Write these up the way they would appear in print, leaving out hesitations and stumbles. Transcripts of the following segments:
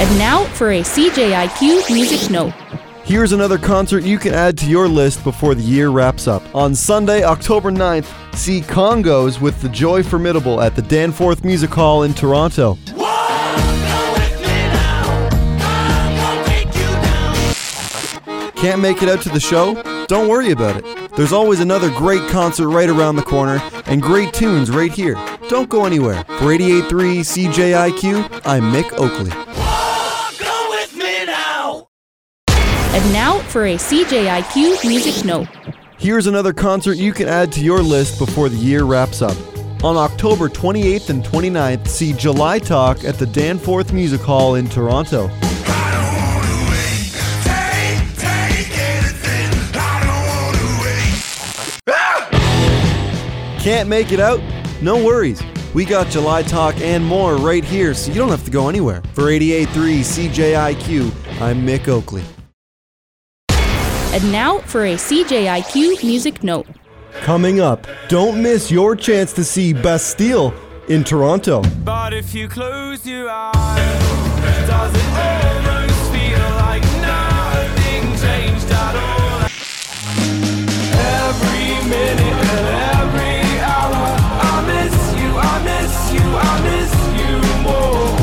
And now for a CJIQ Music Note. Here's another concert you can add to your list before the year wraps up. On Sunday, October 9th, see Kongos with the Joy Formidable at the Danforth Music Hall in Toronto. Can't make it out to the show? Don't worry about it. There's always another great concert right around the corner and great tunes right here. Don't go anywhere. For 88.3 CJIQ, I'm Mick Oakley. Go with me now! And now for a CJIQ Music Note. Here's another concert you can add to your list before the year wraps up. On October 28th and 29th, see July Talk at the Danforth Music Hall in Toronto. Can't make it out? No worries. We got July Talk and more right here, so you don't have to go anywhere. For 88.3 CJIQ, I'm Mick Oakley. And now for a CJIQ Music Note. Coming up, don't miss your chance to see Bastille in Toronto. But if you close your eyes, does it almost feel like nothing changed at all? Every minute and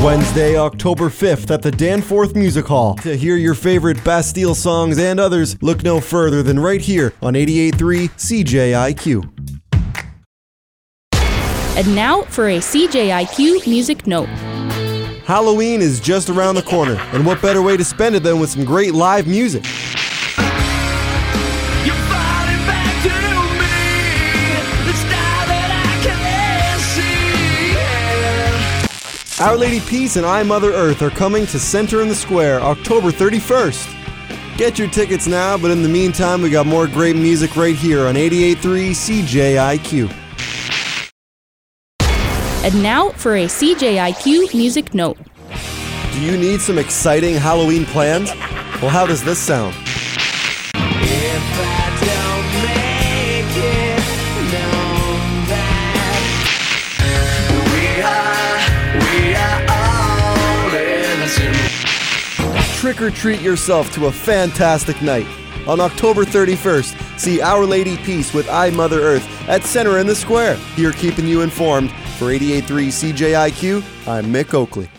Wednesday, October 5th at the Danforth Music Hall. To hear your favorite Bastille songs and others, look no further than right here on 88.3 CJIQ. And now for a CJIQ Music Note. Halloween is just around the corner, and what better way to spend it than with some great live music? Our Lady Peace and I Mother Earth are coming to Center in the Square October 31st. Get your tickets now, but in the meantime, we got more great music right here on 88.3 CJIQ. And now for a CJIQ Music Note. Do you need some exciting Halloween plans? Well, how does this sound? Trick or treat yourself to a fantastic night. On October 31st, see Our Lady Peace with I Mother Earth at Center in the Square. Here keeping you informed. For 88.3 CJIQ, I'm Mick Oakley.